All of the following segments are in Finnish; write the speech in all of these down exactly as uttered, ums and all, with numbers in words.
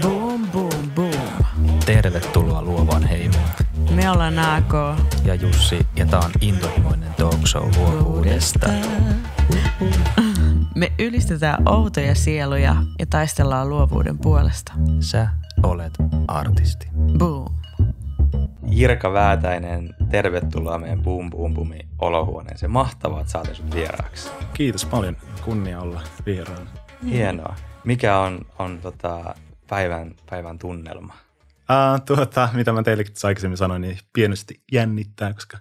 Boom boom boom. Tervetuloa luovaan heimoon. Me ollaan Ako ja Jussi ja tää on intohimoinen talk show luovuudesta. Me ylistetään outoja sieluja ja taistellaan luovuuden puolesta. Sä olet artisti. Boom. Jirka Väätäinen, tervetuloa meidän Boom Boom Boomin olohuoneeseen. Mahtavaa, että saatiin sut vieraaksi. Kiitos paljon. Kunnia olla vieraana. Hienoa. Mikä on, on tota päivän, päivän tunnelma? Aa, tuota, mitä mä teillekin aikaisemmin sanoin, niin pienesti jännittää, koska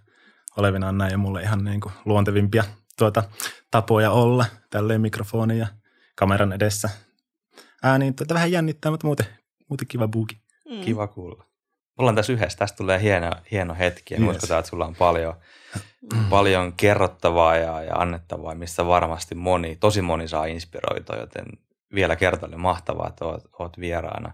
olevina on näin ja mulle ihan niin kuin luontevimpia tuota, tapoja olla. Tälleen mikrofonin ja kameran edessä. Ää, niin tuota, vähän jännittää, mutta muuten, muuten kiva buuki. Mm. Kiva kuulla. Mulla on tässä yhdessä, tästä tulee hieno, hieno hetki ja yes. Muistutaan, että sulla on paljon, paljon kerrottavaa ja, ja annettavaa, missä varmasti moni, tosi moni saa inspiroitua, joten vielä kertalle mahtavaa, että oot, oot vieraana.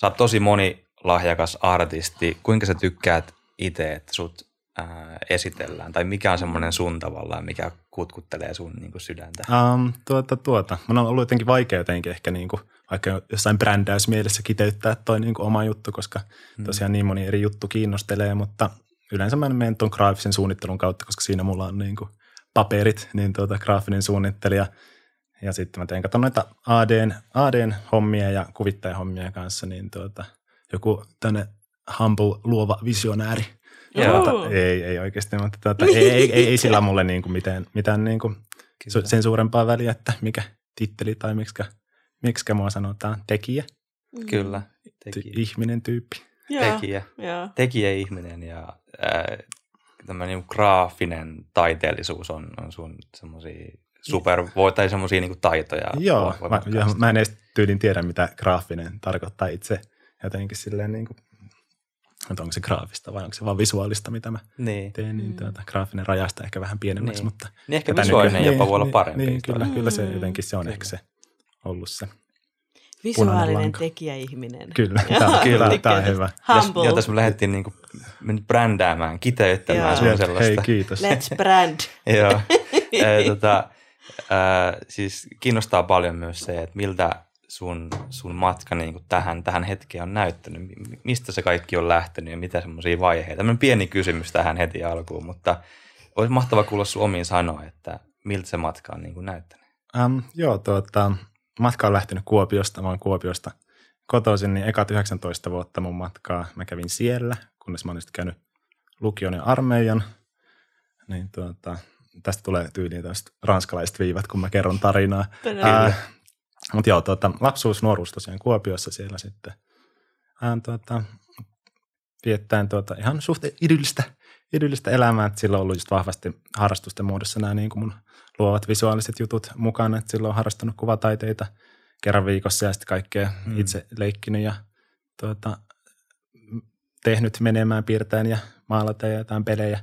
Sä oot tosi monilahjakas artisti. Kuinka sä tykkäät itse, että sut ää, esitellään? Tai mikä on semmoinen sun tavallaan, mikä kutkuttelee sun niin kuin sydäntä? Um, tuota, tuota. Mun on ollut jotenkin vaikea jotenkin ehkä niin kuin, vaikka jossain brändäysmielessä kiteyttää toi niin kuin oma juttu, koska mm. tosiaan niin moni eri juttu kiinnostelee, mutta yleensä mä menen tuon graafisen suunnittelun kautta, koska siinä mulla on niin kuin paperit, niin tuota, graafinen suunnittelija. Ja sitten mä teen katson noita A D:n hommia ja kuvittajahommia kanssa, niin tuota, joku tämmöinen humble luova visionääri. Tuota, ei, ei oikeasti, mutta tuota, ei, ei, ei, ei sillä mulle niinku mitään, mitään niinku sen suurempaa väliä, että mikä titteli tai miksikä, miksikä mua sanotaan, tekijä. Kyllä. Tekijä. Ihminen tyyppi. Ja, tekijä. Ja. Tekijä ihminen ja äh, tämmöinen graafinen taiteellisuus on, on sun semmoisia... Super, tai semmoisia niinku taitoja. Joo, mä, ja mä en edes tyylin tiedä, mitä graafinen tarkoittaa itse jotenkin silleen niinku, että onko se graafista vai onko se vaan visuaalista, mitä mä niin. teen. Niin tuota, graafinen rajasta ehkä vähän pienemmäksi, niin. mutta... Niin ehkä visuaalinen nykyään, jopa niin, voi olla parempi. Niin, kyllä, mm. kyllä se jotenkin se on kyllä. ehkä se ollut se. Visuaalinen tekijäihminen. Kyllä, tämä on, kyllä, tämä on hyvä. Humble. Ja tässä me lähdettiin niinku brändäämään, kiteyttämään sun sellaista. Hei, kiitos. Let's brand. Joo, tota... Äh, siis kiinnostaa paljon myös se, että miltä sun, sun matka niin kuin tähän, tähän hetkeen on näyttänyt. Mistä se kaikki on lähtenyt ja mitä semmoisia vaiheita? Tällainen pieni kysymys tähän heti alkuun, mutta olisi mahtava kuulla sun omiin sanoa, että miltä se matka on niin kuin näyttänyt. Ähm, joo, tuota, matka on lähtenyt Kuopiosta. Mä oon Kuopiosta kotoisin, niin ekat yhdeksäntoista vuotta mun matkaa. Mä kävin siellä, kunnes mä oon sitten käynyt lukion ja armeijan. Niin tuota... Tästä tulee tyyliin tämmöiset ranskalaiset viivat, kun mä kerron tarinaa. Ää, mutta joo, tuota, lapsuus, nuoruus tosiaan Kuopiossa siellä sitten. Ää, tuota, viettäen tuota, ihan suht idyllistä, idyllistä elämää, että sillä on ollut just vahvasti harrastusten muodossa nämä niin kuin mun luovat visuaaliset jutut mukana. Että sillä on harrastanut kuvataiteita kerran viikossa ja sitten kaikkea mm. itse leikkinyt ja tuota, tehnyt menemään piirtäen ja maalaten ja jotain pelejä.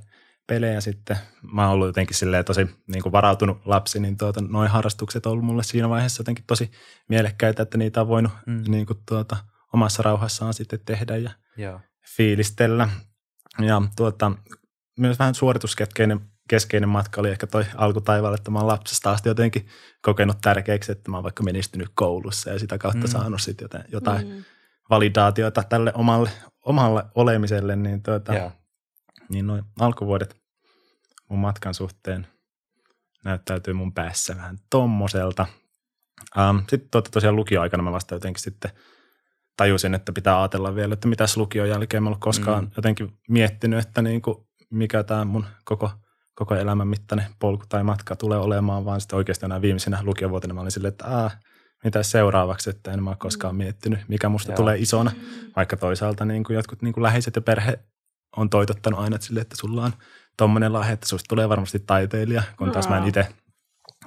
pelejä sitten. Mä oon ollut jotenkin silleen tosi niin kuin varautunut lapsi, niin tuota, noi harrastukset on ollut mulle siinä vaiheessa jotenkin tosi mielekkäitä, että niitä on voinut mm. niin kuin tuota, omassa rauhassaan sitten tehdä ja Joo. fiilistellä. Ja tuota, myös vähän suorituskeskeinen keskeinen matka oli ehkä toi alkutaivaalla, että mä oon lapsesta asti jotenkin kokenut tärkeäksi, että mä oon vaikka menestynyt koulussa ja sitä kautta mm. saanut sitten jotain, jotain mm. validaatiota tälle omalle, omalle olemiselle, niin tuota... Yeah. Niin noin alkuvuodet mun matkan suhteen näyttäytyy mun päässä vähän tommoselta. Ähm, sitten tuota tosiaan lukioaikana mä vasta jotenkin sitten tajusin, että pitää ajatella vielä, että mitäs lukion jälkeen mä oon koskaan mm. jotenkin miettinyt, että niin kuin mikä tämä mun koko, koko elämän mittainen polku tai matka tulee olemaan, vaan sitten oikeastaan nämä viimeisenä lukiovuotena mä olin silleen, että aah, mitäs seuraavaksi, että en mä ole koskaan miettinyt, mikä musta Joo. tulee isona, vaikka toisaalta niin kuin jotkut niin kuin läheiset ja perhe on toitottanut aina sille, että sulla on tommoinen lahja, että susta tulee varmasti taiteilija, kun taas mä en itse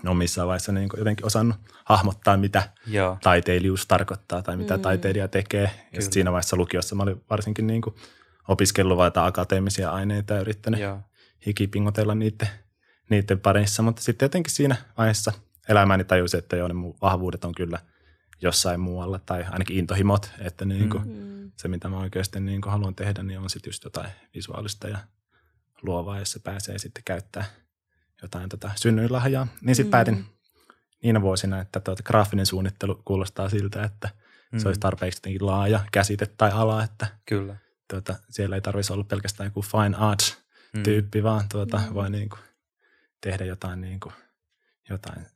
no missään vaiheessa niin jotenkin osannut hahmottaa, mitä Joo. taiteilijuus tarkoittaa tai mitä mm. taiteilija tekee. Kyllä. Ja sitten siinä vaiheessa lukiossa mä olin varsinkin niin kuin opiskellut vaita akateemisia aineita ja yrittänyt Joo. hikipingotella niiden, niiden parissa. Mutta sitten jotenkin siinä vaiheessa elämäni tajusin, että joo, ne mun vahvuudet on kyllä jossain muualla tai ainakin intohimot, että niin kuin mm. se mitä mä oikeasti niin kuin haluan tehdä, niin on sitten just jotain visuaalista ja luovaa, jossa pääsee sitten käyttää jotain tota synnyinlahjaa. Niin sitten mm. päätin niinä vuosina, että tuota, graafinen suunnittelu kuulostaa siltä, että mm. se olisi tarpeeksi jotenkin laaja käsite tai ala, että Kyllä. Tuota, siellä ei tarvitsisi olla pelkästään joku fine arts-tyyppi, mm. vaan tuota, mm. voi niin kuin tehdä jotain, niin kuin, jotain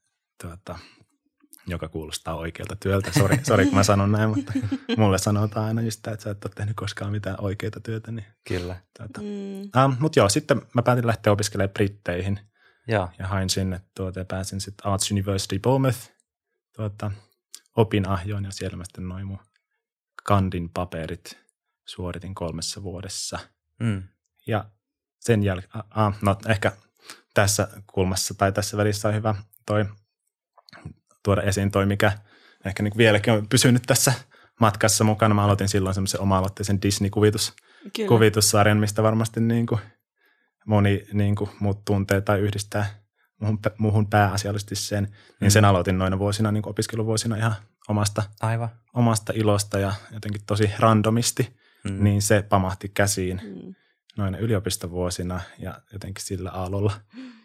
tuota, joka kuulostaa oikealta työltä. Sori, sori kun mä sanon näin, mutta mulle sanotaan aina just sitä, että sä et ole tehnyt koskaan mitään oikeaa työtä. Niin, Kyllä. Tuota. Mm. Ah, mutta joo, sitten mä päätin lähteä opiskelemaan Britteihin. Ja, ja hain sinne tuota, ja pääsin sitten Arts University Bournemouth tuota, opinahjoon, ja siellä mä sitten noin mun kandin paperit suoritin kolmessa vuodessa. Mm. Ja sen jälkeen, ah, no ehkä tässä kulmassa tai tässä välissä on hyvä toi tuoda esiin toi, mikä ehkä niin vieläkin on pysynyt tässä matkassa mukana. Mä aloitin silloin semmoisen oma-aloitteisen Disney-kuvitussarjan, mistä varmasti niin kuin moni niin kuin muut tuntee tai yhdistää muuhun, muuhun pääasiallisesti sen. Mm. Niin sen aloitin noina vuosina, niin kuin opiskeluvuosina ihan omasta, Aivan. omasta ilosta ja jotenkin tosi randomisti. Mm. Niin se pamahti käsiin mm. noina yliopistovuosina ja jotenkin sillä aallolla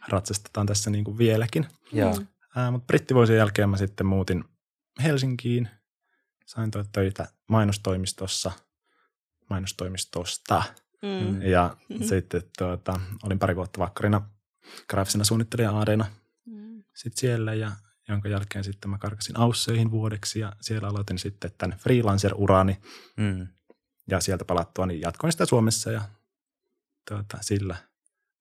ratsastetaan tässä niin kuin vieläkin. Joo. Mm. Äh, mutta brittivuosien jälkeen mä sitten muutin Helsinkiin, sain toi töitä mainostoimistossa, mainostoimistosta mm. ja mm. sitten tuota, olin pari vuotta vakkarina, graafisena suunnittelijana A D:na mm. sitten siellä, ja jonka jälkeen sitten mä karkasin Ausseihin vuodeksi ja siellä aloitin sitten tämän freelancer-uraani mm. ja sieltä palattua niin jatkoin sitä Suomessa ja tuota, sillä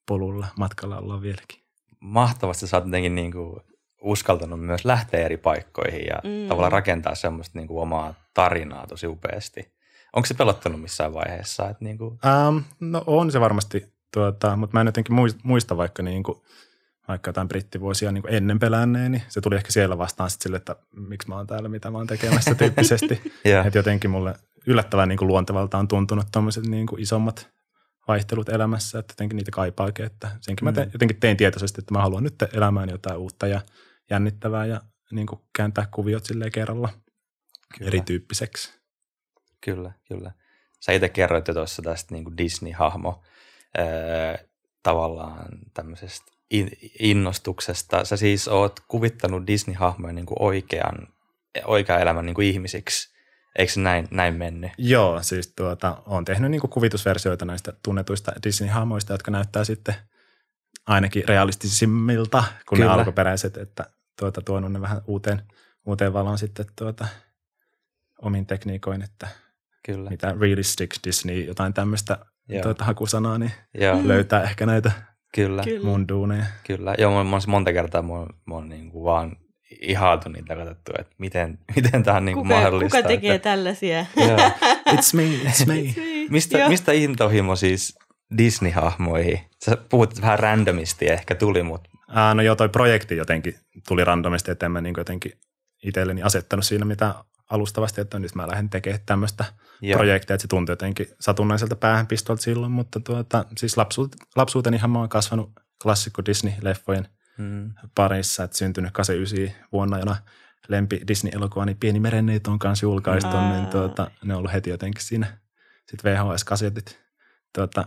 polulla matkalla ollaan vieläkin. Mahtavasti sä oot jotenkin niin kuin uskaltanut myös lähteä eri paikkoihin ja mm. tavallaan rakentaa semmoista niin kuin omaa tarinaa tosi upeasti. Onko se pelottanut missään vaiheessa? Että niin kuin? Ähm, no on se varmasti, tuota, mutta mä en jotenkin muista vaikka, niin kuin, vaikka jotain brittivuosia niin kuin ennen pelänneeni. Se tuli ehkä siellä vastaan sitten sille, että miksi mä oon täällä, mitä mä oon tekemässä tyyppisesti. yeah. Että jotenkin mulle yllättävän niin kuin luontevalta on tuntunut tommoset niin kuin isommat vaihtelut elämässä, että jotenkin niitä kaipaakin. Että senkin mm. mä te, jotenkin tein tietoisesti, että mä haluan nyt elämään jotain uutta ja jännittävää ja niin kuin kääntää kuviot silleen kerralla kyllä. erityyppiseksi. Kyllä, kyllä. Sä itse kerroit jo tuossa tästä niin kuin Disney-hahmo ää, tavallaan tämmöisestä in, innostuksesta. Sä siis oot kuvittanut Disney-hahmoja niin kuin oikean, oikean elämän niin kuin ihmisiksi. Eikö se näin, näin mennyt? Joo, siis tuota, oon tehnyt niin kuin kuvitusversioita näistä tunnetuista Disney-hahmoista, jotka näyttää sitten ainakin realistisimmilta kuin Kyllä. ne alkuperäiset, että tuota, tuonut ne vähän uuteen, uuteen valoon sitten tuota, omin tekniikoin, että Kyllä. mitä realistic Disney, jotain tämmöistä tuota, hakusanaa, niin Joo. löytää ehkä näitä Kyllä. mun duuneja. Kyllä, joo, mä oon monta kertaa mä oon niin kuin vaan ihailtu niitä katsottu, että miten, miten tämä on niin kuin kuka, mahdollista. Kuka tekee että, tällaisia? Joo. It's me, it's me. It's me. Mistä, mistä intohimo siis Disney-hahmoihin? Sä puhut vähän randomisti ehkä tuli, mutta... Ää, no joo, toi projekti jotenkin tuli randomisti, että en mä niin jotenkin itselleni asettanut siinä mitään alustavasti, että nyt mä lähden tekemään tämmöistä joo. projektia, että se tuntui jotenkin satunnaiselta päähänpistolta silloin, mutta tuota, siis lapsuutenihan mä oon kasvanut klassikko Disney-leffojen hmm. parissa, että syntynyt kahdeksankymmentäyhdeksän vuonna, jona lempi Disney-elokuva, niin Pieni merenneito on kanssa julkaistu, Aa. niin tuota, ne on ollut heti jotenkin siinä, sitten V H S-kasetit, tuota...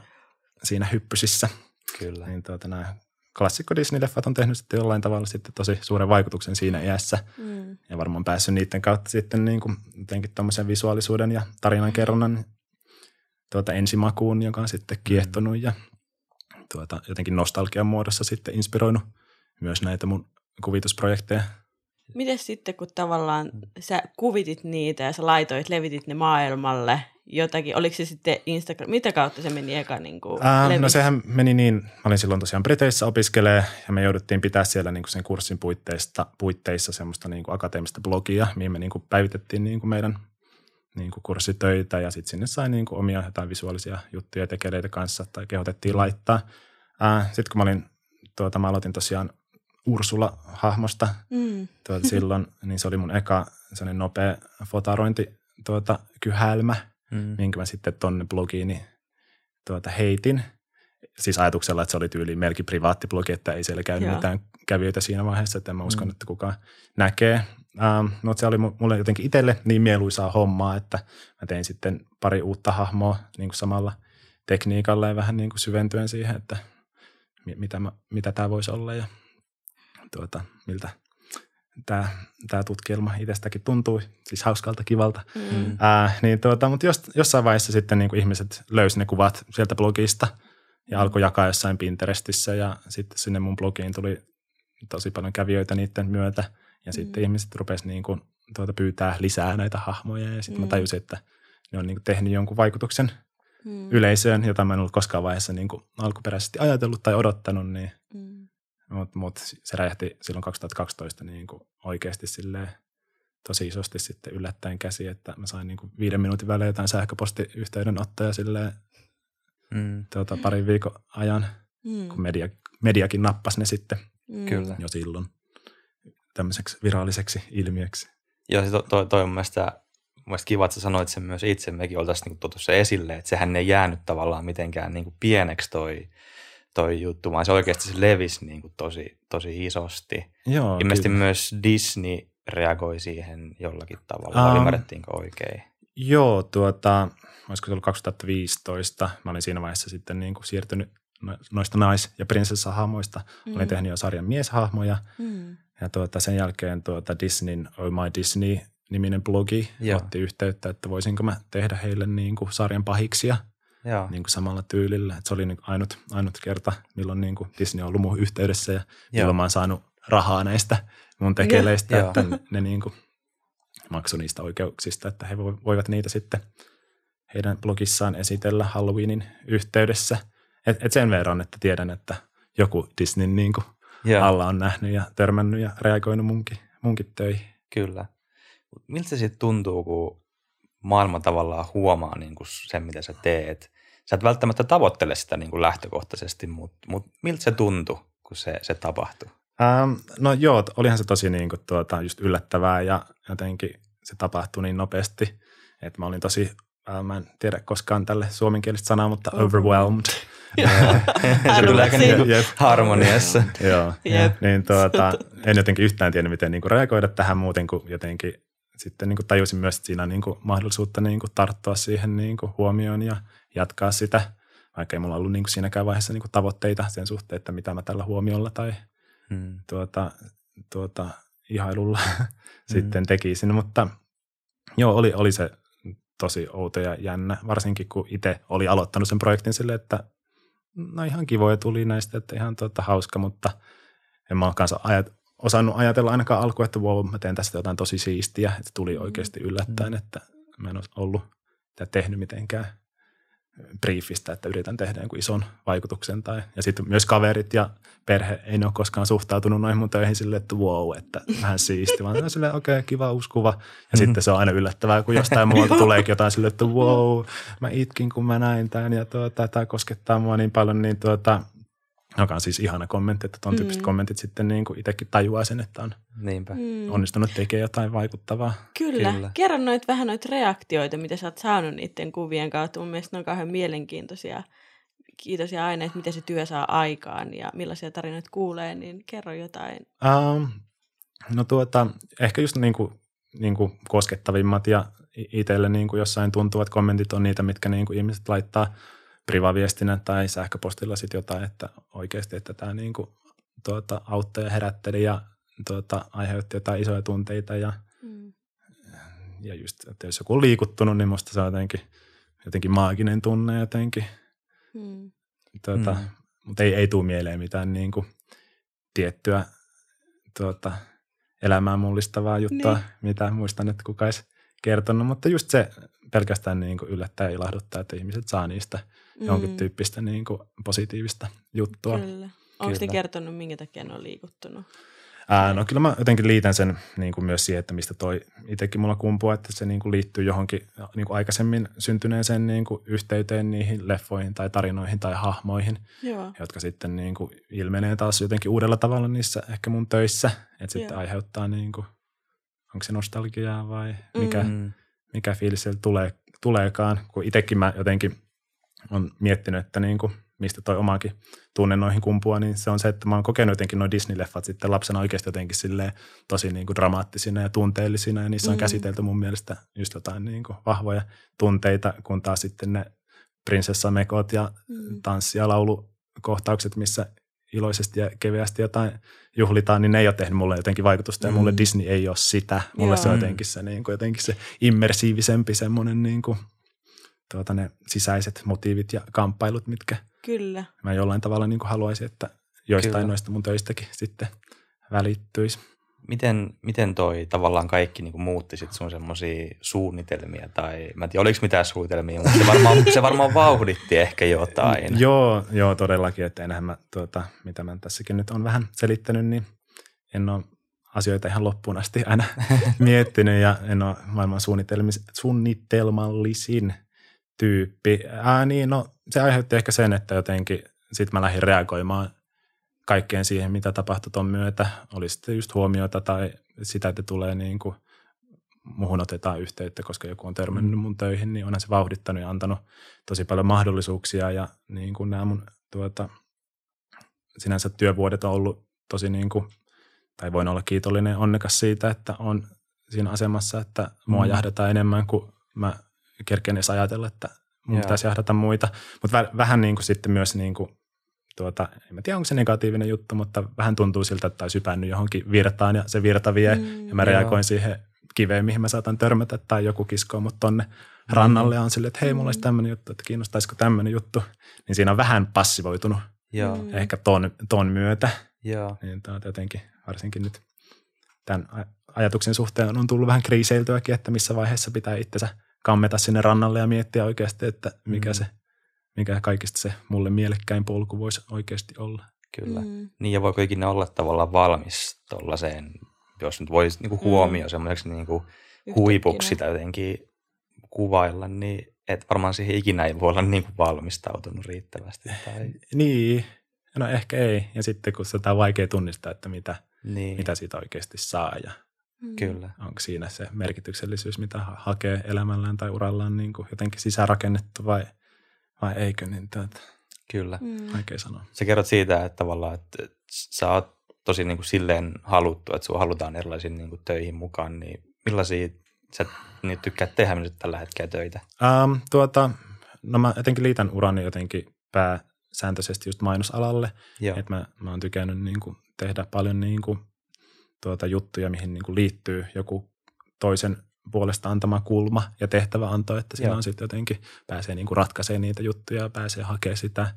siinä hyppysissä. Kyllä. Niin tuota, nämä klassikko Disney-leffat on tehnyt sitten jollain tavalla sitten tosi suuren vaikutuksen siinä iässä. Mm. Ja varmaan päässyt niiden kautta sitten niin kuin jotenkin tämmöisen visuaalisuuden ja tarinankerronnan tuota, ensimakuun, joka on sitten kiehtonut mm. ja tuota, jotenkin nostalgian muodossa sitten inspiroinut myös näitä mun kuvitusprojekteja. Mites sitten, kun tavallaan sä kuvitit niitä ja sä laitoit, levitit ne maailmalle jotakin, oliko se sitten Instagram, mitä kautta se meni eka niin kuin ähm, levit? No sehän meni niin, mä olin silloin tosiaan Briteissä opiskelee ja me jouduttiin pitää siellä niin kuin sen kurssin puitteista, puitteissa semmoista niin kuin akateemista blogia, mihin me niin kuin päivitettiin niin kuin meidän niin kuin kurssitöitä ja sitten sinne sai niin kuin omia jotain visuaalisia juttuja ja tekeleitä kanssa tai kehotettiin laittaa. Äh, sitten kun mä, olin, tuota, mä aloitin tosiaan Ursula-hahmosta mm. tuota, silloin, niin se oli mun eka sellainen nopea fotarointi tuota, kyhälmä, mm. minkä mä sitten tonne blogiini tuota, heitin. Siis ajatuksella, että se oli tyyliin melkein privaatti blogi, että ei siellä käynyt Joo. mitään kävijöitä siinä vaiheessa, että en mä uskon, mm. että kukaan näkee. Ähm, mutta se oli mulle jotenkin itselle niin mieluisaa hommaa, että mä tein sitten pari uutta hahmoa niin kuin samalla tekniikalla ja vähän niin kuin syventyen siihen, että mitä, mä, mitä tää voisi olla ja tuota, miltä tämä, tämä tutkielma itsestäkin tuntui, siis hauskalta, kivalta. Mm. Ää, niin tuota, mutta jos, jossain vaiheessa sitten niin kuin ihmiset löysi ne kuvat sieltä blogista ja alkoi jakaa jossain Pinterestissä ja sitten sinne mun blogiin tuli tosi paljon kävijöitä niiden myötä. Ja mm. sitten ihmiset rupesi niin kuin, tuota, pyytää lisää näitä hahmoja ja sitten mm. mä tajusin, että ne on niin kuin tehnyt jonkun vaikutuksen mm. yleisöön, jota mä en ollut koskaan vaiheessa niin kuin alkuperäisesti ajatellut tai odottanut, niin mm. Mutta mut, se räjähti silloin kaksituhattakaksitoista niin kuin oikeasti silleen tosi isosti sitten yllättäen käsi, että mä sain niin kuin viiden minuutin välein jotain sähköpostiyhteydenottoja silleen mm. tuota, parin viikon ajan, mm. kun media, mediakin nappasi ne sitten mm. jo silloin tämmöiseksi viralliseksi ilmiöksi. Joo, se to, to, toi on mun mielestä, mun mielestä kiva, että sä sanoit sen myös itse, mekin oltaisiin niinku tuotu se esille, että sehän ei jäänyt tavallaan mitenkään niinku pieneksi toi toi juttu, vaan se oikeasti se levisi niin kuin tosi, tosi isosti. Joo, ilmeisesti kyllä. Myös Disney reagoi siihen jollakin tavalla. Um, Ymmärrettiinkö oikein? Joo, tuota, olisiko se ollut kaksituhattaviisitoista. Mä olin siinä vaiheessa sitten niin kuin siirtynyt noista nais- ja prinsessahahmoista. Mm. Olin tehnyt jo sarjan mieshahmoja. Mm. Ja tuota, sen jälkeen tuota Disneyn Oh My Disney-niminen blogi Joo. otti yhteyttä, että voisinko mä tehdä heille niin kuin sarjan pahiksia. Joo. Niin kuin samalla tyylillä. Et se oli niin ainut, ainut kerta, milloin niin kuin Disney on ollut mun yhteydessä ja Joo. milloin mä oon saanut rahaa näistä mun tekeleistä, Joo. että Joo. ne niin kuin maksoi niistä oikeuksista, että he voivat niitä sitten heidän blogissaan esitellä Halloweenin yhteydessä. Et, et sen verran, että tiedän, että joku Disney niin kuin alla on nähnyt ja törmännyt ja reagoinut munkin, munkin töihin. Kyllä. Miltä se sitten tuntuu, kun maailma tavallaan huomaa niin kuin sen, mitä sä teet. Sä et välttämättä tavoittele sitä niin kuin lähtökohtaisesti, mutta mut miltä se tuntui, kun se, se tapahtui? Ähm, no joo, olihan se tosi niin kuin, tuota, just yllättävää ja jotenkin se tapahtui niin nopeasti, että mä olin tosi, äh, mä en tiedä koskaan tälle suomenkielistä sanaa, mutta mm. overwhelmed. Se oli aika harmoniassa. Joo, niin tuota, en jotenkin yhtään tiedä, miten niin kuin reagoida tähän muuten kuin jotenkin. Sitten niin kuin tajusin myös, että siinä on niin kuin mahdollisuutta niin kuin tarttua siihen niin kuin huomioon ja jatkaa sitä, vaikka ei mulla ollut niin kuin siinäkään vaiheessa niin kuin tavoitteita sen suhteen, että mitä mä tällä huomiolla tai hmm. tuota, tuota, ihailulla hmm. sitten tekisin. Mutta joo, oli, oli se tosi outo ja jännä, varsinkin kun itse oli aloittanut sen projektin silleen, että no ihan kivoja tuli näistä, että ihan tuota, hauska, mutta en mä olekaan ajat. Osannut ajatella ainakaan alkuun, että wow, mä teen tästä jotain tosi siistiä, että tuli oikeasti yllättäen, että mä en olisi ollut tai tehnyt mitenkään briefistä, että yritän tehdä jonkun ison vaikutuksen. Tai, ja sitten myös kaverit ja perhe ei ole koskaan suhtautunut noihin mun töihin silleen, että wow, että vähän siisti, vaan silleen okei, okay, kiva, uskuva. Ja mm-hmm. sitten se on aina yllättävää, kun jostain muualta tuleekin jotain silleen, että wow, mä itkin, kun mä näin tämän ja tuota, tämä koskettaa mua niin paljon, niin tuota... Joka on siis ihana kommentti, että ton tyyppiset mm. kommentit sitten niin kuin itsekin tajuaa sen, että on Niinpä. onnistunut tekemään jotain vaikuttavaa. Kyllä. Kyllä. Kerro noit, vähän noita reaktioita, mitä sä oot saanut niiden kuvien kautta. Mun mielestä ne on kauhean mielenkiintoisia kiitosia aina, että miten se työ saa aikaan ja millaisia tarinoita kuulee, niin kerro jotain. Ähm, no tuota, ehkä just niin kuin, niin kuin koskettavimmat ja itselle niin kuin jossain tuntuvat kommentit on niitä, mitkä niin kuin ihmiset laittaa privaviestinä tai sähköpostilla sitten jotain, että oikeasti, että tämä niinku, tuota, auttoi ja herätteli ja tuota, aiheutti jotain isoja tunteita. Ja, mm. ja just, että jos joku on liikuttunut, niin musta se on jotenkin, jotenkin maaginen tunne jotenkin. Mm. Tuota, mm. Mutta ei, ei tule mieleen mitään niinku tiettyä tuota, elämää mullistavaa juttua, niin. mitä muistan, että kukaan olisi kertonut. Mutta just se pelkästään niinku yllättää ja ilahduttaa, että ihmiset saa niistä Mm. jonkin tyyppistä niin kuin positiivista juttua. Kyllä. Onko ne kertonut, minkä takia ne on liikuttunut? Ää, no kyllä mä jotenkin liitän sen niin kuin myös siihen, että mistä toi itsekin mulla kumpuaa, että se niin kuin liittyy johonkin niin kuin aikaisemmin syntyneeseen niin kuin yhteyteen niihin leffoihin tai tarinoihin tai hahmoihin, Joo. jotka sitten niin kuin ilmenee taas jotenkin uudella tavalla niissä ehkä mun töissä. Että sitten Joo. aiheuttaa, niin kuin, onko se nostalgiaa vai mikä, mm. mikä fiilis siellä tulee, tuleekaan. Kun itsekin mä jotenkin... Olen miettinyt, että niin kuin, mistä toi omaakin tunne noihin kumpuaa, niin se on se, että mä oon kokenut jotenkin nuo Disney-leffat sitten lapsena oikeasti jotenkin silleen tosi niin kuin dramaattisina ja tunteellisina, ja niissä on mm. käsitelty mun mielestä just jotain niin kuin vahvoja tunteita, kun taas sitten ne prinsessamekot ja mm. tanssi- ja laulukohtaukset, missä iloisesti ja keveästi jotain juhlitaan, niin ne ei ole tehnyt mulle jotenkin vaikutusta ja mm. mulle Disney ei ole sitä. Mulle Joo. se on jotenkin se, niin kuin, jotenkin se immersiivisempi semmoinen niin kuin, tuota, ne sisäiset motiivit ja kamppailut, mitkä Kyllä. mä jollain tavalla niin kuin haluaisin, että joistain Kyllä. noista mun töistäkin sitten välittyisi. Miten, miten toi tavallaan kaikki niin kuin muutti sit sun semmosia suunnitelmia tai mä en tiedä, oliko mitään suunnitelmia, mutta se varmaan, se varmaan vauhditti ehkä jotain. Joo, joo todellakin, että enähän mä, tuota, mitä mä tässäkin nyt on vähän selittänyt, niin en ole asioita ihan loppuun asti aina miettinyt ja en ole maailman suunnitelmallisin tyyppi. Ää niin, no se aiheutti ehkä sen, että jotenkin sit mä lähdin reagoimaan kaikkeen siihen, mitä tapahtui ton myötä, oli sitten just huomiota tai sitä, että tulee niin kuin, muhun otetaan yhteyttä, koska joku on törmännyt mun töihin, niin onhan se vauhdittanut ja antanut tosi paljon mahdollisuuksia ja niin kuin nämä mun tuota, sinänsä työvuodet on ollut tosi niin kuin, tai voin olla kiitollinen onnekas siitä, että on siinä asemassa, että mua mm. jahdataan enemmän kuin mä kerkeen edes ajatella, että mun yeah. pitäisi jahdata muita, mutta väh- vähän niin kuin sitten myös niin kuin, Tuota, en tiedä, onko se negatiivinen juttu, mutta vähän tuntuu siltä, että olisi hypännyt johonkin virtaan ja se virta vie. Mm, ja mä reagoin joo. siihen kiveen, mihin mä saatan törmätä tai joku kiskoo mut tonne mm. rannalle ja on silleen, että hei, mulla olisi tämmöinen juttu, että kiinnostaisiko tämmöinen juttu. Niin siinä on vähän passivoitunut mm. ehkä ton, ton myötä. Yeah. Niin tuota, jotenkin varsinkin nyt tämän ajatuksen suhteen on tullut vähän kriiseiltyäkin, että missä vaiheessa pitää itsensä kammeta sinne rannalle ja miettiä oikeasti, että mikä mm. se mikä kaikista se mulle mielekkäin polku voisi oikeasti olla. Kyllä. Mm. Niin ja voiko ikinä olla tavallaan valmis tuollaiseen, jos nyt voisi niinku huomio mm. semmoiseksi niinku huipuksi sitä jotenkin kuvailla, niin että varmaan siihen ikinä ei voi olla niinku valmistautunut riittävästi. Tai... Niin, no ehkä ei. Ja sitten kun sitä on vaikea tunnistaa, että mitä, niin. mitä siitä oikeasti saa ja mm. Kyllä. onko siinä se merkityksellisyys, mitä hakee elämällään tai urallaan niinku jotenkin sisäänrakennettu vai... Vai eikö niin? Täältä. Kyllä. Mm. Vaikea sanoa. Sä kerrot siitä, että tavallaan että sä oot tosi niin kuin silleen haluttu, että sua halutaan erilaisiin niin kuin töihin mukaan, niin millaisia sä nyt tykkäät tehdä nyt tällä hetkellä töitä? Ähm, tuota, no mä jotenkin liitän urani jotenkin pääsääntöisesti just mainosalalle. Että mä, mä oon tykännyt niin kuin tehdä paljon niin kuin tuota juttuja, mihin niin kuin liittyy joku toisen puolesta antama kulma ja tehtävä anto, että siinä Joo. on sitten jotenkin, pääsee niinku ratkaisee niitä juttuja ja pääsee hakemaan sitä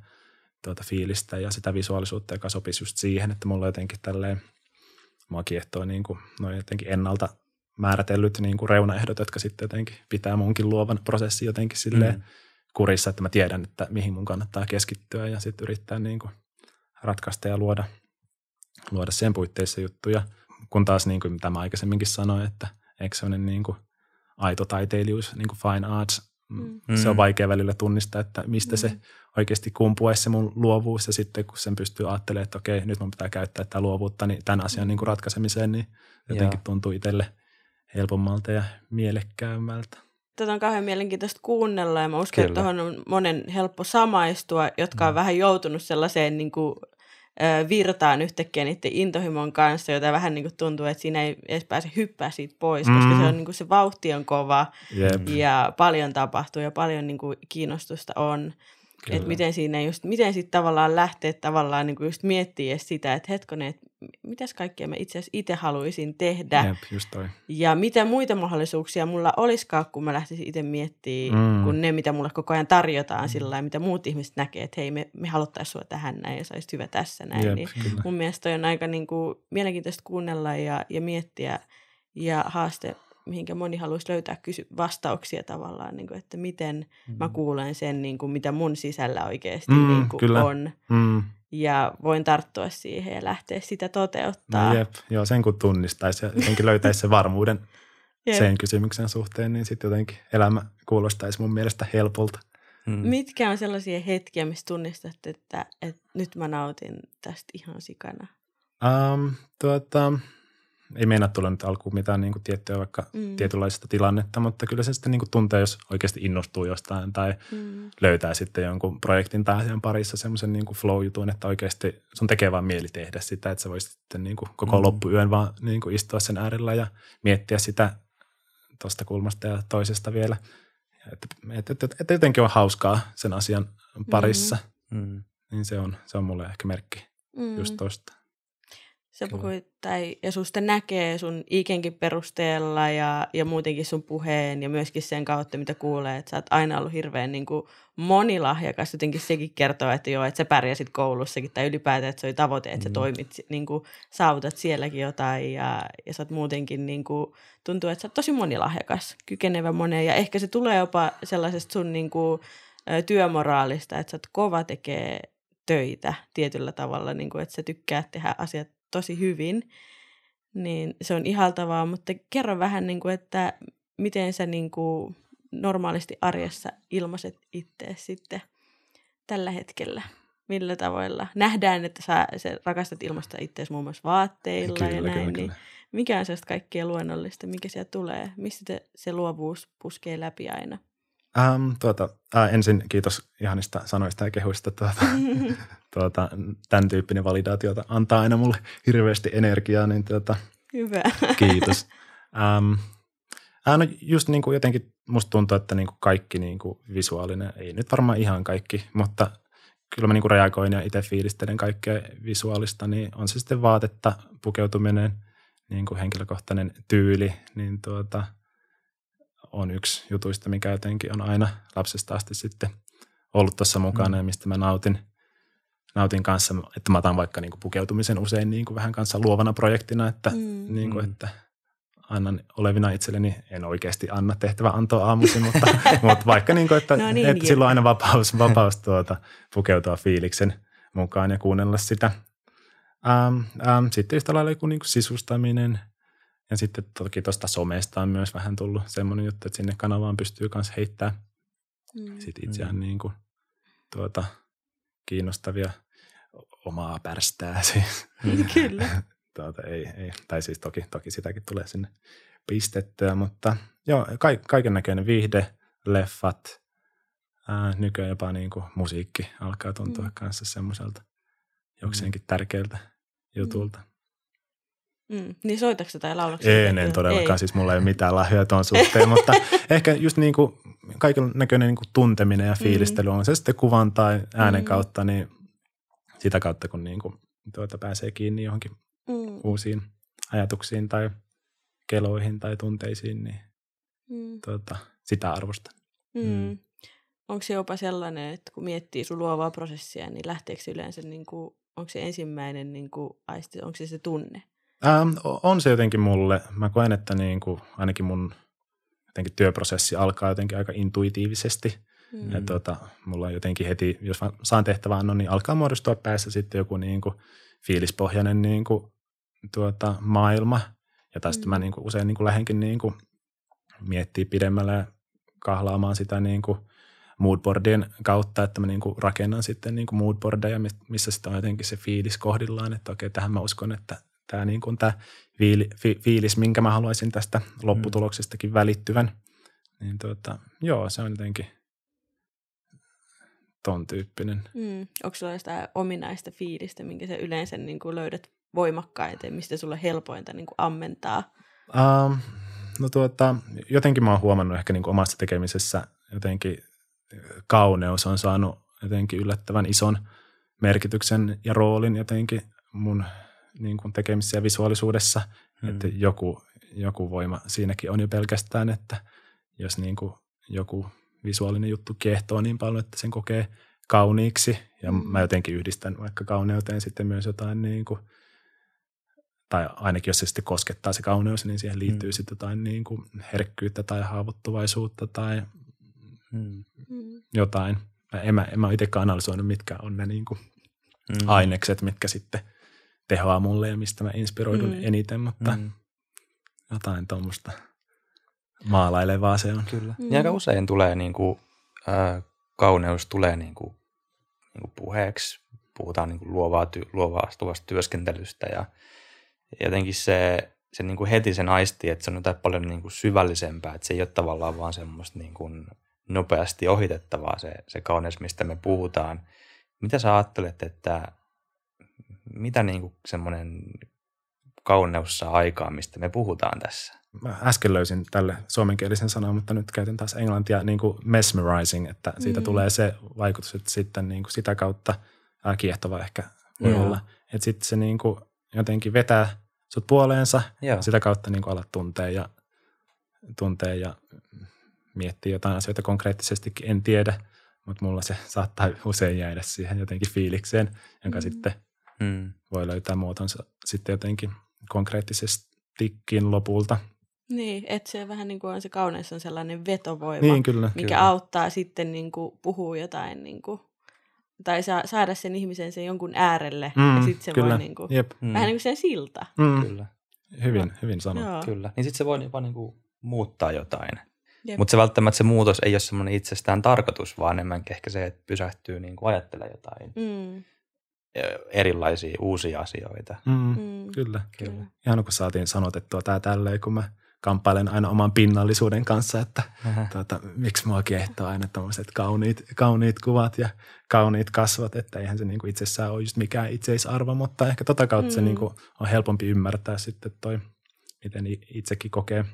tuota fiilistä ja sitä visuaalisuutta, joka sopisi just siihen, että mulla jotenkin tälleen, mua kiehtoo niinku noin jotenkin ennalta määritellyt niinku reunaehdot, jotka sitten jotenkin pitää munkin luovan prosessin jotenkin silleen mm. kurissa, että mä tiedän, että mihin mun kannattaa keskittyä ja sitten yrittää niinku ratkaista ja luoda, luoda sen puitteissa juttuja, kun taas niinku mitä mä aikaisemminkin sanoin, että eikö semmoinen niin kuin aito taiteilijuus, niin kuin fine arts, mm. se on vaikea välillä tunnistaa, että mistä mm. se oikeasti kumpuaisi se mun luovuus ja sitten kun sen pystyy ajattelemaan, että okei, nyt mun pitää käyttää tätä luovuutta niin tämän asian niin kuin ratkaisemiseen, niin jotenkin Joo. tuntuu itselle helpommalta ja mielekkäämmältä. Tätä on kauhean mielenkiintoista kuunnella ja mä uskon, Kyllä. että tuohon on monen helppo samaistua, jotka no. on vähän joutunut sellaiseen niin kuin virtaan yhtäkkiä niiden intohimon kanssa, jota vähän niin kuin tuntuu, että siinä ei edes pääse hyppää siitä pois, koska mm. se, on niin kuin se vauhti on kova Jep. ja paljon tapahtuu ja paljon niin kuin kiinnostusta on. Kyllä. Että miten siinä just, miten sitten tavallaan lähtee tavallaan niin kuin just miettiä sitä, että hetkonen, että mitäs kaikkea mä itse asiassa itse haluaisin tehdä. Jep, just toi. Ja mitä muita mahdollisuuksia mulla olisikaan, kun mä lähtisin itse miettimään, mm. kun ne, mitä mulle koko ajan tarjotaan mm. sillä lailla, mitä muut ihmiset näkee, että hei, me, me haluttaisiin sua tähän näin ja sä olisit hyvä tässä näin. Jep, niin kyllä. Mun mielestä toi on aika niin kuin mielenkiintoista kuunnella ja, ja miettiä ja haaste, mihinkä moni haluaisi löytää kysy- vastauksia tavallaan, niin kuin, että miten mm. mä kuulen sen, niin kuin, mitä mun sisällä oikeasti mm, niin kuin, kyllä. on. Mm. Ja voin tarttua siihen ja lähteä sitä toteuttaa. No, jep, joo, sen kun tunnistaisi ja jotenkin löytäisi sen varmuuden sen kysymyksen suhteen, niin sitten jotenkin elämä kuulostaisi mun mielestä helpolta. Mm. Mitkä on sellaisia hetkiä, missä tunnistat, että, että nyt mä nautin tästä ihan sikana? Um, tuota... Ei meinaa tulla nyt alkuun mitään niin kuin tiettyä vaikka mm. tietynlaista tilannetta, mutta kyllä se sitten niin kuin tuntee, jos oikeasti innostuu jostain tai mm. löytää sitten jonkun projektin tai asian parissa semmoisen niin kuin flow-jutun, että oikeasti sun tekee vaan mieli tehdä sitä, että sä voisit sitten niin kuin koko mm. loppuyön vaan niin kuin istua sen äärellä ja miettiä sitä tuosta kulmasta ja toisesta vielä. Että et, et, et, et jotenkin on hauskaa sen asian parissa, mm. Mm. niin se on, se on mulle ehkä merkki mm. just tosta. Se puhui, tai, ja susta näkee sun ikenkin perusteella ja, ja muutenkin sun puheen ja myöskin sen kautta, mitä kuulee, että sä oot aina ollut hirveän niin kuin monilahjakas. Jotenkin sekin kertoo, että joo, että sä pärjäsit koulussakin tai ylipäätään, että se oli tavoite, että sä toimit, niin kuin, saavutat sielläkin jotain ja, ja sä oot muutenkin, niin kuin, tuntuu, että sä oot tosi monilahjakas, kykenevä moneen. Ja ehkä se tulee jopa sellaisesta sun niin kuin, työmoraalista, että sä oot kova tekee töitä tietyllä tavalla, niin kuin, että sä tykkää tehdä asiat tosi hyvin, niin se on ihaltavaa, mutta kerro vähän, niin kuin, että miten sä niin kuin, normaalisti arjessa ilmaiset ittees sitten tällä hetkellä, millä tavoilla. Nähdään, että sä, sä rakastat ilmaista ittees muun muassa vaatteilla kyllä, ja näin, kyllä, kyllä. Niin mikä on sellaista kaikkea luonnollista, mikä siellä tulee, mistä te, se luovuus puskee läpi aina? Ähm, tuota, äh, ensin kiitos ihanista sanoista ja kehuista. Tuota, tuota, tämän tyyppinen validaatiota antaa aina mulle hirveästi energiaa. Niin tuota, hyvä. Kiitos. Ähm, äh, no just niin kuin jotenkin musta tuntuu, että niin kuin kaikki niin kuin visuaalinen, ei nyt varmaan ihan kaikki, mutta kyllä mä niin kuin reagoin ja itse fiilistelen kaikkea visuaalista, niin on se sitten vaatetta, pukeutuminen, niin kuin henkilökohtainen tyyli, niin tuota... on yksi jutuista, mikä jotenkin on aina lapsesta asti sitten ollut tuossa mukana ja mistä mä nautin, nautin kanssa, että mä otan vaikka niin kuin pukeutumisen usein niin kuin vähän kanssa luovana projektina, että, mm. niin kuin, että annan olevina itselleni, en oikeasti anna tehtävä antoa aamuisin, mutta, mutta vaikka niin kuin, että, no niin, että silloin aina vapaus, vapaus tuota, pukeutua fiiliksen mukaan ja kuunnella sitä. Ähm, ähm, sitten yhtä lailla joku niin kuin sisustaminen. Ja sitten toki tuosta somesta on myös vähän tullut semmoinen juttu, että sinne kanavaan pystyy myös heittämään mm. sitten itseään mm. niin kuin, tuota, kiinnostavia omaa pärstää siis. Kyllä. tuota, ei, ei. Tai siis toki, toki sitäkin tulee sinne pistettyä, mutta joo, ka- kaiken näköinen viihde, leffat, ää, nykyään jopa niin kuin musiikki alkaa tuntua mm. kanssa semmoiselta jokseenkin tärkeältä jutulta. Mm. Mm. Niin soitatko tai laulatko? En, en todellakaan. Ei. Siis mulla ei ole mitään lahjoja tuon suhteen, mutta ehkä just niin kuin kaiken näköinen niin kuin tunteminen ja fiilistely mm. on se sitten kuvan tai äänen mm. kautta, niin sitä kautta kun niin kuin tuota pääsee kiinni johonkin mm. uusiin ajatuksiin tai keloihin tai tunteisiin, niin mm. tuota, sitä arvostan. Mm. Mm. Onko se jopa sellainen, että kun miettii sun luovaa prosessia, niin lähteekö yleensä, niin kuin, onko se ensimmäinen niin kuin aisti, onko se se tunne? Ähm, on se jotenkin mulle. Mä koen, että niin kuin ainakin mun jotenkin työprosessi alkaa jotenkin aika intuitiivisesti. Mm. Ja tuota, mulla on jotenkin heti, jos saan tehtävän annon, niin alkaa muodostua päässä sitten joku niin kuin fiilispohjainen niin kuin tuota, maailma. Ja taas mm. mä niin kuin usein niin kuin lähdenkin niin kuin miettimään pidemmälle ja kahlaamaan sitä niin kuin moodboardien kautta, että mä niin kuin rakennan sitten niin kuin moodboardeja, missä sitten on jotenkin se fiilis kohdillaan, että okei, tähän mä uskon, että tämä niin kuin tämä fiili, fi, fiilis, minkä mä haluaisin tästä lopputuloksestakin välittyvän, niin tuota, joo, se on jotenkin ton tyyppinen. Mm. Onko sulla sitä ominaista fiilistä, minkä sä yleensä niin kuin löydät voimakkaiten, mistä sulla on helpointa niin kuin ammentaa? Ähm, no tuota, jotenkin mä oon huomannut ehkä niin kuin omassa tekemisessä jotenkin kauneus on saanut jotenkin yllättävän ison merkityksen ja roolin jotenkin mun niin kuin tekemisissä ja visuaalisuudessa, mm. että joku, joku voima siinäkin on jo pelkästään, että jos niin kuin joku visuaalinen juttu kiehtoo niin paljon, että sen kokee kauniiksi, ja mm. mä jotenkin yhdistän vaikka kauneuteen sitten myös jotain, niin kuin, tai ainakin jos se sitten koskettaa se kauneus, niin siihen liittyy mm. sitten jotain niin kuin herkkyyttä tai haavoittuvaisuutta tai mm. jotain. En mä, en mä itsekään analysoinut, mitkä on ne niin kuin mm. ainekset, mitkä sitten tehoa mulle ja mistä mä inspiroidun mm. eniten, mutta mm. jotain tuommoista maalailevaa se on. Kyllä. Mm. Ja aika usein tulee niinku, äh, kauneus tulee niinku, niinku puheeksi, puhutaan niinku luovaa, ty- luovaa astuvasta työskentelystä ja jotenkin se, se niinku heti sen aistii, että se on jotain paljon niinku syvällisempää, että se ei ole tavallaan vaan semmoista niinku nopeasti ohitettavaa se, se kauneus, mistä me puhutaan. Mitä sä ajattelet, että mitä niinku semmoinen kauneus saa aikaan, mistä me puhutaan tässä? Mä äsken löysin tälle suomenkielisen sanan, mutta nyt käytän taas englantia niin kuin mesmerizing, että siitä mm. tulee se vaikutus, että sitten niin kuin sitä kautta kiehtova ehkä voi Joo. olla. Että sitten se niin kuin jotenkin vetää sut puoleensa, Joo. sitä kautta niin kuin alat tuntea ja, tuntea ja miettiä jotain asioita konkreettisestikin, en tiedä. Mutta mulla se saattaa usein jäädä siihen jotenkin fiilikseen, jonka mm. sitten mm. voi löytää muotonsa sitten jotenkin konkreettisestikin lopulta. Niin, että se vähän niin kuin on se kauneus on sellainen vetovoima, niin, kyllä, mikä kyllä. auttaa sitten niin kuin puhua jotain niin kuin, tai saa, saada sen ihmisen sen jonkun äärelle mm, ja sitten se kyllä. voi niin kuin, mm. vähän niin kuin sen silta. Mm. Kyllä. Hyvin, no. hyvin sanottu. Kyllä. Niin sitten se voi jopa niin kuin muuttaa jotain. Mutta se välttämättä se muutos ei ole semmoinen itsestään tarkoitus, vaan enemmänkin ehkä se, että pysähtyy niin kuin ajattelemaan jotain mm. erilaisia uusia asioita. Mm. Mm. Kyllä. Kyllä. Ihan kun saatiin sanotettua tämä tälleen, kun mä kamppailen aina oman pinnallisuuden kanssa, että tuota, miksi mua kiehtoo aina tämmöiset kauniit, kauniit kuvat ja kauniit kasvot, että eihän se niin kuin itsessään ole just mikään itseisarvo, mutta ehkä tota kautta mm. se niin kuin on helpompi ymmärtää sitten toi, miten itsekin kokee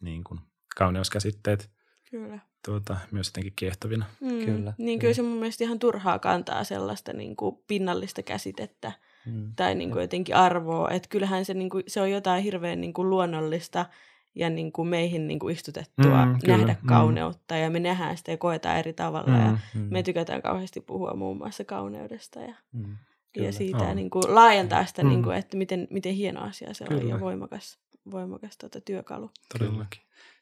niin kuin kauneuskäsitteet kyllä. Tuota, myös jotenkin kiehtovina. Mm. Kyllä. Niin kyllä se mun mielestä ihan turhaa kantaa sellaista niin kuin pinnallista käsitettä mm. tai niin kuin jotenkin arvoa. Että kyllähän se, niin kuin, se on jotain hirveän niin kuin luonnollista ja niin kuin meihin niin kuin istutettua mm, nähdä kauneutta. Mm. Ja me nähdään sitä ja koetaan eri tavalla. Mm, ja mm. me tykätään kauheasti puhua muun muassa kauneudesta ja, mm, ja siitä niin kuin laajentaa sitä, mm. niin kuin, että miten, miten hieno asia se kyllä. on ja voimakas, voimakas tuota, työkalu. Todellakin.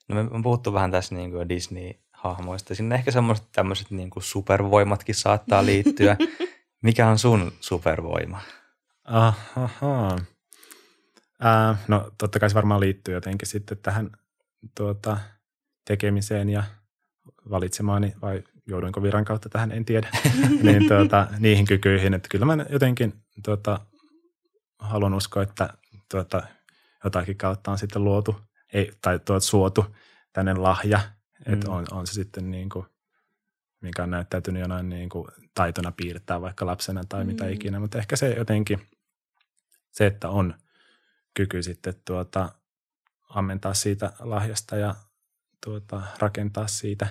No me on puhuttu vähän tässä niin kuin Disney-hahmoista. Sinne ehkä semmoiset tämmöiset niin kuin supervoimatkin saattaa liittyä. Mikä on sun supervoima? Ahaha. Äh, no totta kai se varmaan liittyy jotenkin sitten tähän tuota, tekemiseen ja valitsemaani, vai jouduinko viran kautta tähän, en tiedä. niin, tuota, niihin kykyihin, että kyllä mä jotenkin tuota, haluan uskoa, että tuota, jotakin kautta on sitten luotu. Ei, tai tuot suotu tänne lahja, että mm. on, on se sitten niin kuin, mikä on näyttäytynyt jonain niin kuin taitona piirtää vaikka lapsena tai mm. mitä ikinä, mutta ehkä se jotenkin, se että on kyky sitten tuota ammentaa siitä lahjasta ja tuota rakentaa siitä,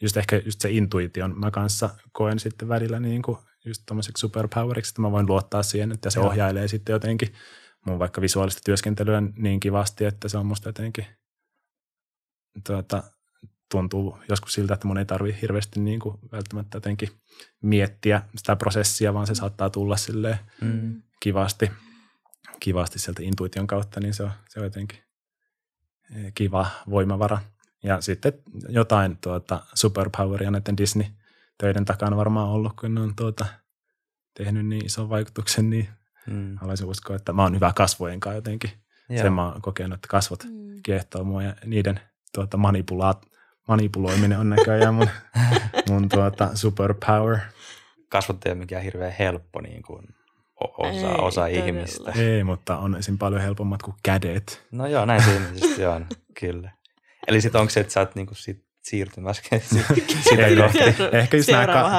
just ehkä just se intuition mä kanssa koen sitten välillä niin kuin just tommoseksi superpoweriksi, että mä voin luottaa siihen, että se Joo. ohjailee sitten jotenkin mun vaikka visuaalista työskentelyä niin kivasti, että se on musta jotenkin, tuota, tuntuu joskus siltä, että mun ei tarvitse hirveästi niin kuin välttämättä jotenkin miettiä sitä prosessia, vaan se saattaa tulla silleen mm. kivasti, kivasti sieltä intuition kautta, niin se on, se on jotenkin kiva voimavara. Ja sitten jotain tuota superpoweria näiden Disney-töiden takana varmaan ollut, kun ne on tuota, tehnyt niin ison vaikutuksen, niin Mm. haluaisin uskoa, että mä oon hyvä kasvojen kanssa jotenkin. Joo. Sen mä oon kokenut, että kasvot mm. kiehtoo mua ja niiden tuota, manipulaat, manipuloiminen on näköjään mun, mun tuota, superpower. Kasvot ei ole mikään hirveän helppo niin kuin osa, ei, osa ihmistä. Ei, mutta on esim. Paljon helpommat kuin kädet. No joo, näin se ilmeisesti on, kyllä. Eli sit onko se, että sä oot niinku sit siirtymässä sitä kohti. Ehkä just nämä ka-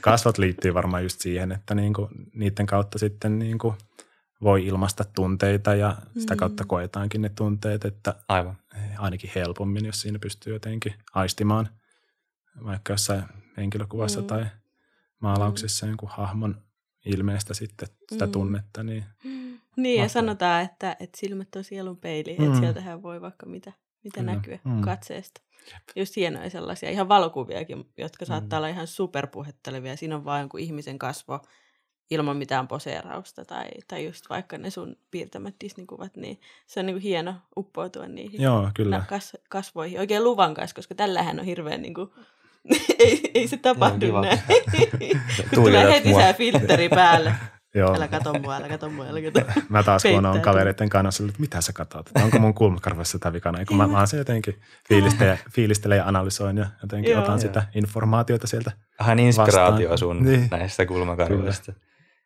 kasvot liittyy varmaan just siihen, että niinku, niiden kautta sitten niinku voi ilmaista tunteita ja sitä kautta koetaankin ne tunteet, että Aivan. ainakin helpommin, jos siinä pystyy jotenkin aistimaan vaikka jossain henkilökuvassa mm. tai maalauksessa mm. jonkun hahmon ilmeestä sitten sitä mm. tunnetta. Niin, niin ja sanotaan, että, että silmät on sielun peili, mm. että sieltähän voi vaikka mitä, mitä näkyä mm. katseesta. Jep. Just hienoja sellaisia, ihan valokuviakin, jotka saattaa mm. olla ihan superpuhettelevia. Siinä on vaan joku ihmisen kasvo ilman mitään poseerausta tai, tai just vaikka ne sun piirtämät Disney-kuvat, niin se on niin kuin hieno uppoutua niihin Joo, kyllä. Kas, kasvoihin. Oikein luvan kanssa, koska tällähän on hirveän niin kuin, ei, ei se tapahdu Joo, näin. Kun tulee heti sää filtteri päälle. Joo. Älä kato mua, älä kato mua, älä kato. Mä taas kun on kavereiden kanssa, että mitä sä katot? Onko mun kulmakarvoissa sitä vikana? Eikun mä vaan se jotenkin fiilistelen, fiilistelen ja analysoin ja jotenkin Joo. otan Joo. sitä informaatiota sieltä Vähän inspiraatio sun niin. näistä kulmakarvoista.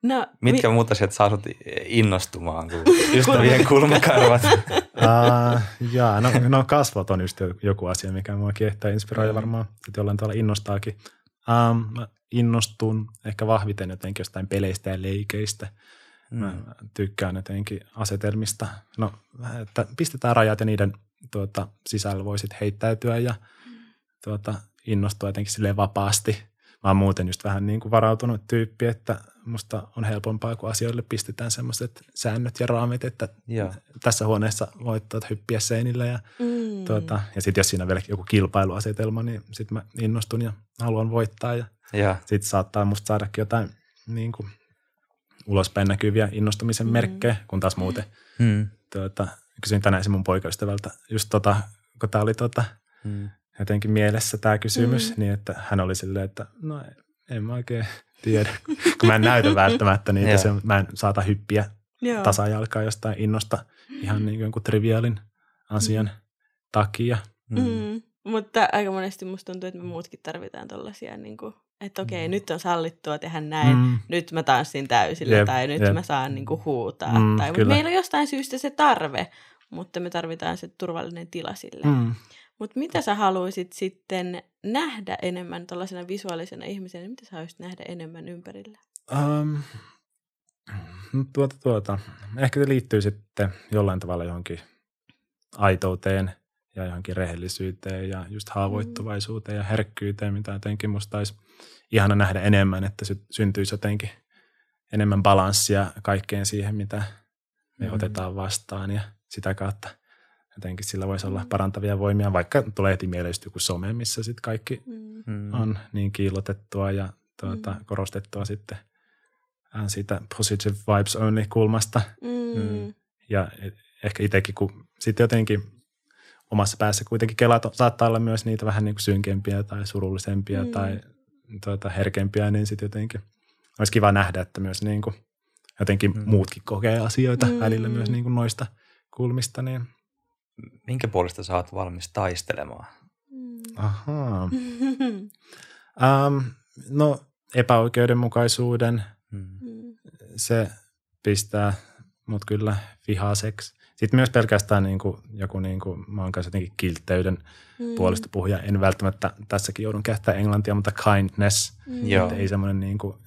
No, Mitkä mi- muut asiat saa sut innostumaan kuin ystävien kulmakarvat? uh, jaa, no, no kasvot on just joku asia, mikä mua kiehtää ja inspiroi mm. varmaan, että jollain tavalla innostaakin. Um, mä innostun ehkä vahviten jotenkin jostain peleistä ja leikeistä. Mä mm. tykkään jotenkin asetelmista. No, että pistetään rajat ja niiden tuota, sisällä voisit heittäytyä ja tuota, innostua jotenkin silleen vapaasti. mä oon muuten just vähän niin kuin varautunut tyyppi, että musta on helpompaa, kun asioille pistetään semmoiset säännöt ja raamit, että Joo. tässä huoneessa voittaa hyppiä seinillä. Ja, mm. tuota, ja sitten jos siinä on vielä joku kilpailuasetelma, niin sitten mä innostun ja haluan voittaa. Ja, ja. Sitten saattaa musta saadakin jotain niin kuin ulospäin näkyviä innostumisen mm. merkkejä, kun taas muuten. Mm. Tuota, kysyin tänään esim. Mun poikaystävältä, just tota, kun tää oli tota, mm. jotenkin mielessä tämä kysymys, mm. niin että hän oli silleen, että no en, en mä oikein tiedä, kun mä en näytä välttämättä niitä, se, mä en saata hyppiä tasajalkaa jostain innosta ihan niin kuin triviaalin asian mm. takia. Mm. Mm. Mutta aika monesti musta tuntuu, että me muutkin tarvitaan tollaisia, niin kuin, että okei, mm. nyt on sallittua tehdä näin, mm. nyt mä tanssin täysillä jep, tai nyt jep. mä saan niin kuin huutaa. Mm, tai, mutta meillä on jostain syystä se tarve, mutta me tarvitaan se turvallinen tila sille. Mm. Mutta mitä sä haluaisit sitten nähdä enemmän tuollaisena visuaalisena ihmisenä, niin mitä sä haluaisit nähdä enemmän ympärillä? Um, tuota, tuota. Ehkä se liittyy sitten jollain tavalla johonkin aitouteen ja johonkin rehellisyyteen ja just haavoittuvaisuuteen ja herkkyyteen, mitä jotenkin musta olisi ihana nähdä enemmän, että syntyisi jotenkin enemmän balanssia kaikkeen siihen, mitä me mm. otetaan vastaan ja sitä kautta. Jotenkin sillä voisi olla parantavia voimia, vaikka tulee heti mieleen joku some, missä sitten kaikki mm. on niin kiillotettua ja tuota, mm. korostettua sitten siitä positive vibes only kulmasta. Mm. Ja ehkä itsekin, kun sitten jotenkin omassa päässä kuitenkin kelaat saattaa olla myös niitä vähän niin kuin synkempiä tai surullisempia mm. tai tuota, herkempiä, niin sitten jotenkin olisi kiva nähdä, että myös niin kuin jotenkin mm. muutkin kokee asioita mm. välillä myös niin kuin noista kulmista, niin minkä puolesta sä oot valmis taistelemaan? Ahaa. Ähm, no epäoikeudenmukaisuuden. Hmm. Se pistää mut kyllä vihaseksi. Sitten myös pelkästään niinku, joku, niinku, mä oon kanssa jotenkin kiltteyden hmm. puolesta puhuja. En välttämättä tässäkin joudun käyttämään englantia, mutta kindness. Hmm. Ei semmoinen niinku,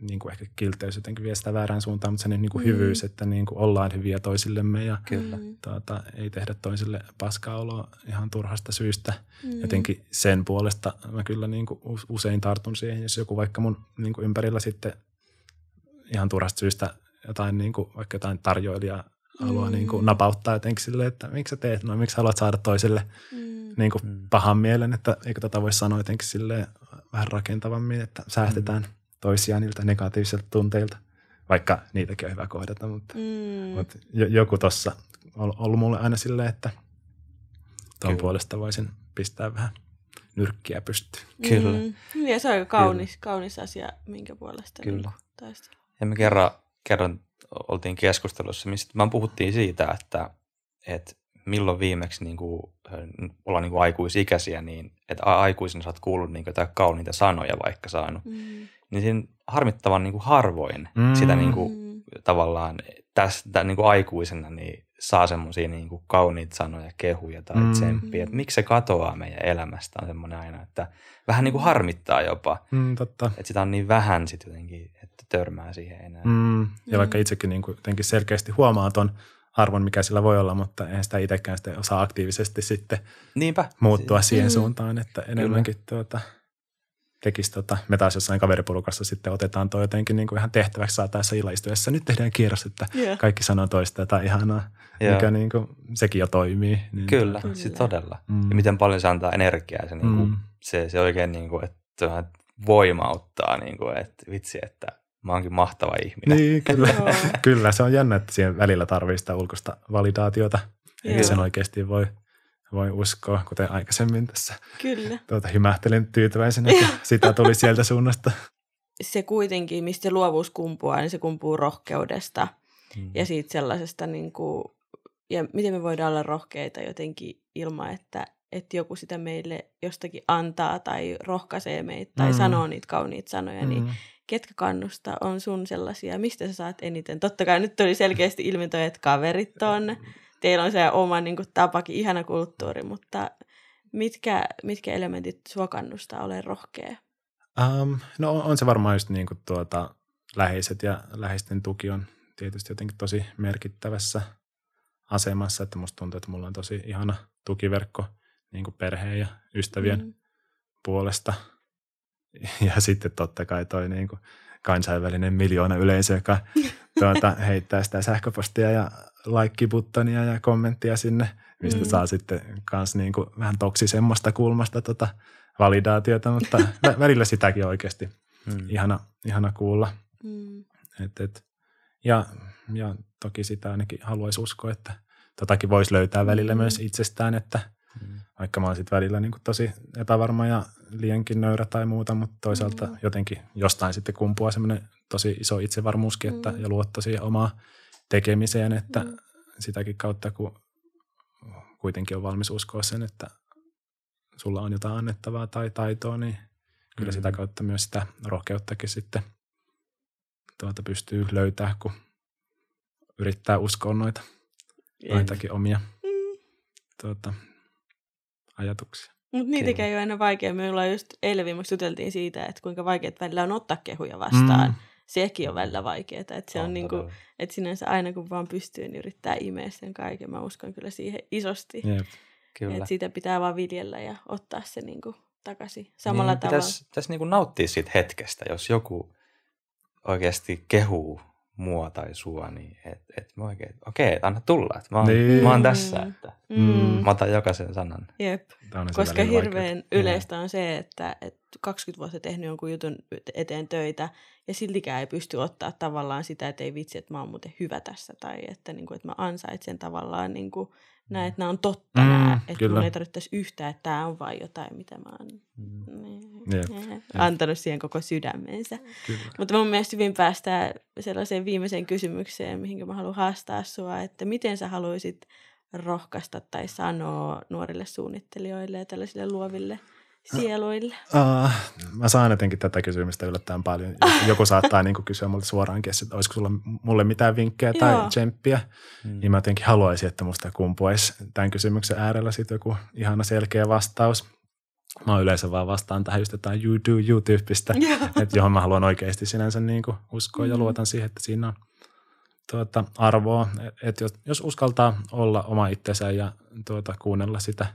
niinku ehkä kilteys jotenkin vie sitä väärään suuntaan, mutta se niin kuin mm. hyvyys, että niin kuin ollaan hyviä toisillemme ja Kyllä. Tuota, ei tehdä toisille paskaa oloa ihan turhasta syystä. Mm. Jotenkin sen puolesta mä kyllä niin kuin usein tartun siihen, jos joku vaikka mun niin kuin ympärillä sitten ihan turhasta syystä jotain, niin kuin, vaikka jotain tarjoilijaa haluaa mm. niin kuin napauttaa jotenkin silleen, että miksi sä teet noin, miksi haluat saada toiselle mm. niin kuin mm. pahan mielen, että eikö tätä voi sanoa jotenkin silleen vähän rakentavammin, että säästetään mm. toisiaan niiltä negatiivisilta tunteilta, vaikka niitäkin on hyvä kohdata, mutta, mm. mutta joku tossa on ollut mulle aina silleen, että tuon puolesta voisin pistää vähän nyrkkiä pystyyn. Kyllä. Mm. Ja se on aika kaunis, kaunis asia, minkä puolesta Kyllä. taistella. Ja me kerran, kerran oltiin keskustelussa, mistä me puhuttiin siitä, että, että milloin viimeksi niin kuin, ollaan niin kuin aikuisikäisiä, niin että aikuisena sä oot kuullut niin kuin, jotain kauniita sanoja vaikka saanut. Mm. Niin siinä harmittavan niin kuin harvoin mm. sitä niin kuin, tavallaan tästä niin kuin aikuisena niin saa semmoisia niin kuin kauniita sanoja, kehuja tai mm. tsemppiä. Että miksi se katoaa meidän elämästä on semmoinen aina, että vähän niin kuin harmittaa jopa. Mm, totta. Että sitä on niin vähän sitten jotenkin, että törmää siihen enää. Mm. Ja vaikka itsekin niin kuin jotenkin selkeästi huomaa ton arvon, mikä sillä voi olla, mutta eihän sitä itsekään sitten osaa aktiivisesti sitten Niinpä. Muuttua siihen mm. suuntaan, että enemmänkin tuota... tekisi tota, me taas jossain kaveriporukassa sitten otetaan toi jotenkin niin kuin ihan tehtäväksi saataessa illaistuessa. Nyt tehdään kierros, että yeah. kaikki sanoo toista jotain ihanaa, yeah. mikä niin kuin, sekin jo toimii. Niin Kyllä, tota. Siis todella. Mm. Ja miten paljon se antaa energiaa, se, niin kuin, mm. se, se oikein niin kuin, että voimauttaa, niin kuin, että vitsi, että mä oonkin mahtava ihminen. Niin, kyllä. Kyllä, se on jännä, että siihen välillä tarvii sitä ulkoista validaatiota, yeah. että sen oikeasti voi. Voi uskoa, kuten aikaisemmin tässä. Kyllä. Tuota, hymähtelin tyytyväisenä, että sitä tuli sieltä suunnasta. Se kuitenkin, mistä luovuus kumpuaa, niin se kumpuu rohkeudesta mm. ja siitä sellaisesta, niin kuin, ja miten me voidaan olla rohkeita jotenkin ilman, että, että joku sitä meille jostakin antaa tai rohkaisee meitä tai mm. sanoo niitä kauniita sanoja, mm. niin ketkä kannustaa on sun sellaisia, mistä sä saat eniten? Totta kai nyt tuli selkeästi ilmi toi, että kaverit on... Teillä on se oma niin kuin, tapakin, ihana kulttuuri, mutta mitkä, mitkä elementit sua kannustaa ole rohkea? Um, no on se varmaan just niin kuin, tuota, läheiset ja läheisten tuki on tietysti jotenkin tosi merkittävässä asemassa. Että musta tuntuu, että mulla on tosi ihana tukiverkko niin kuin perheen ja ystävien mm. puolesta. Ja sitten totta kai toi niin kuin kansainvälinen miljoona yleisö, joka tuota, heittää sitä sähköpostia ja like-buttonia ja kommenttia sinne, mistä mm. saa sitten kans niin kuin vähän toksisemmasta kulmasta tota validaatiota, mutta vä- välillä sitäkin oikeasti mm. ihana, ihana kuulla. Mm. Et, et, ja, ja toki sitä ainakin haluaisi uskoa, että totakin voisi löytää välillä mm. myös itsestään, että mm. vaikka mä oon sit välillä niin kuin tosi epävarma ja liiankin nöyrä tai muuta, mutta toisaalta mm. jotenkin jostain sitten kumpuaa semmoinen tosi iso itsevarmuuskin, että, mm. ja luotto siihen omaa tekemiseen, että mm. sitäkin kautta, kun kuitenkin on valmis uskoa sen, että sulla on jotain annettavaa tai taitoa, niin kyllä mm. sitä kautta myös sitä rohkeuttakin sitten tuota pystyy löytää, kun yrittää uskoa noita, noitakin omia mm. tuota, ajatuksia. Mutta niitäkään ei ole aina vaikea. Me ollaan just eilen viimeksi juteltiin siitä, että kuinka vaikeat välillä on ottaa kehuja vastaan. Mm. Sekin on välillä vaikeaa. Että se on, on niinku, että sinänsä aina kun vaan pystyy, niin yrittää imeä sen kaiken. Mä uskon kyllä siihen isosti. Jep. Kyllä. Että sitä pitää vaan viljellä ja ottaa se niinku takaisin samalla niin, tavalla. Pitäisi, pitäisi niinku nauttia siitä hetkestä, jos joku oikeasti kehuu mua tai sua, niin että et mä oikein, okei, anna tulla, että mä, niin. mä oon tässä, että mm. mä otan jokaisen sanan. Jep, koska hirveän vaikeat. Yleistä on se, että et kaksikymmentä vuotta tehnyt jonkun jutun eteen töitä ja siltikään ei pysty ottaa tavallaan sitä, että ei vitsi, että mä oon muuten hyvä tässä tai että, niinku, että mä ansaitsen tavallaan niinku, näin, että nämä on totta mm, nämä, että mun ei tarvittaisi yhtään, että tämä on vain jotain, mitä mä oon mm. antanut siihen koko sydämensä. Kyllä. Mutta mun mielestä hyvin päästään sellaiseen viimeiseen kysymykseen, mihin mä haluan haastaa sua, että miten sä haluaisit rohkaista tai sanoa nuorille suunnittelijoille ja tällaisille luoville sieluille? Uh, uh, mä saan jotenkin tätä kysymystä yllättäen paljon. Joku saattaa niinku kysyä multa suoraankin, että olisiko sulla mulle mitään vinkkejä tai Joo. tsemppiä. Mm. Niin mä jotenkin haluaisin, että musta kumpuaisi tämän kysymyksen äärellä sit joku ihana selkeä vastaus. Mä yleensä vaan vastaan tähän just jotain you do you -tyyppistä, että johon mä haluan oikeasti sinänsä niinku uskoa mm-hmm. ja luotan siihen, että siinä on tuota arvoa. Että jos, jos uskaltaa olla oma itsensä ja tuota, kuunnella sitä,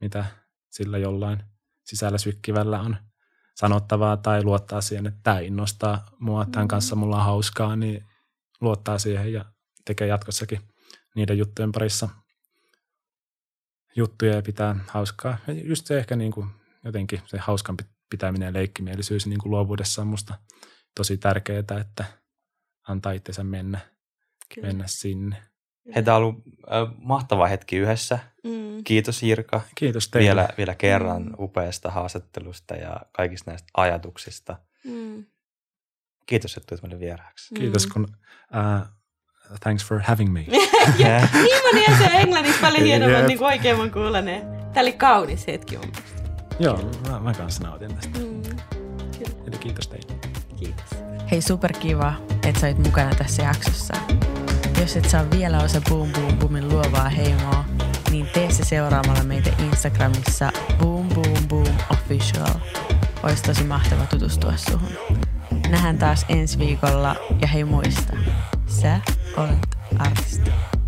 mitä sillä jollain sisällä sykkivällä on sanottavaa tai luottaa siihen, että tämä innostaa mua, tämän kanssa mulla on hauskaa, niin luottaa siihen ja tekee jatkossakin niiden juttujen parissa juttuja ja pitää hauskaa. Ja just se ehkä niin kuin jotenkin se hauskan pitäminen ja leikkimielisyys niin kuin luovuudessa on musta tosi tärkeää, että antaa itsensä mennä, mennä sinne. Heitä on ollut äh, mahtava hetki yhdessä. Mm. Kiitos Jirka. Kiitos teille. Vielä, vielä kerran mm. upeasta haastattelusta ja kaikista näistä ajatuksista. Mm. Kiitos, että tulit meille vieraaksi. Mm. Kiitos, kun... Uh, thanks for having me. ja, niin moni asia englanniksi paljon hienomman, yep. niin kuin oikein mun kuulaneen. Tämä oli kaunis hetki mun mielestä. Joo, mä, mä kanssa nautin tästä. Mm. Kyllä. Eli kiitos teille. Kiitos. Hei, superkiva, että sä olit mukana tässä jaksossa. Jos et saa vielä osa Boom Boom Boomin luovaa heimoa, niin tee se seuraamalla meitä Instagramissa Boom Boom Boom Official. Ois tosi mahtava tutustua suhun. Nähdään taas ensi viikolla ja hei muista, sä olet artisti.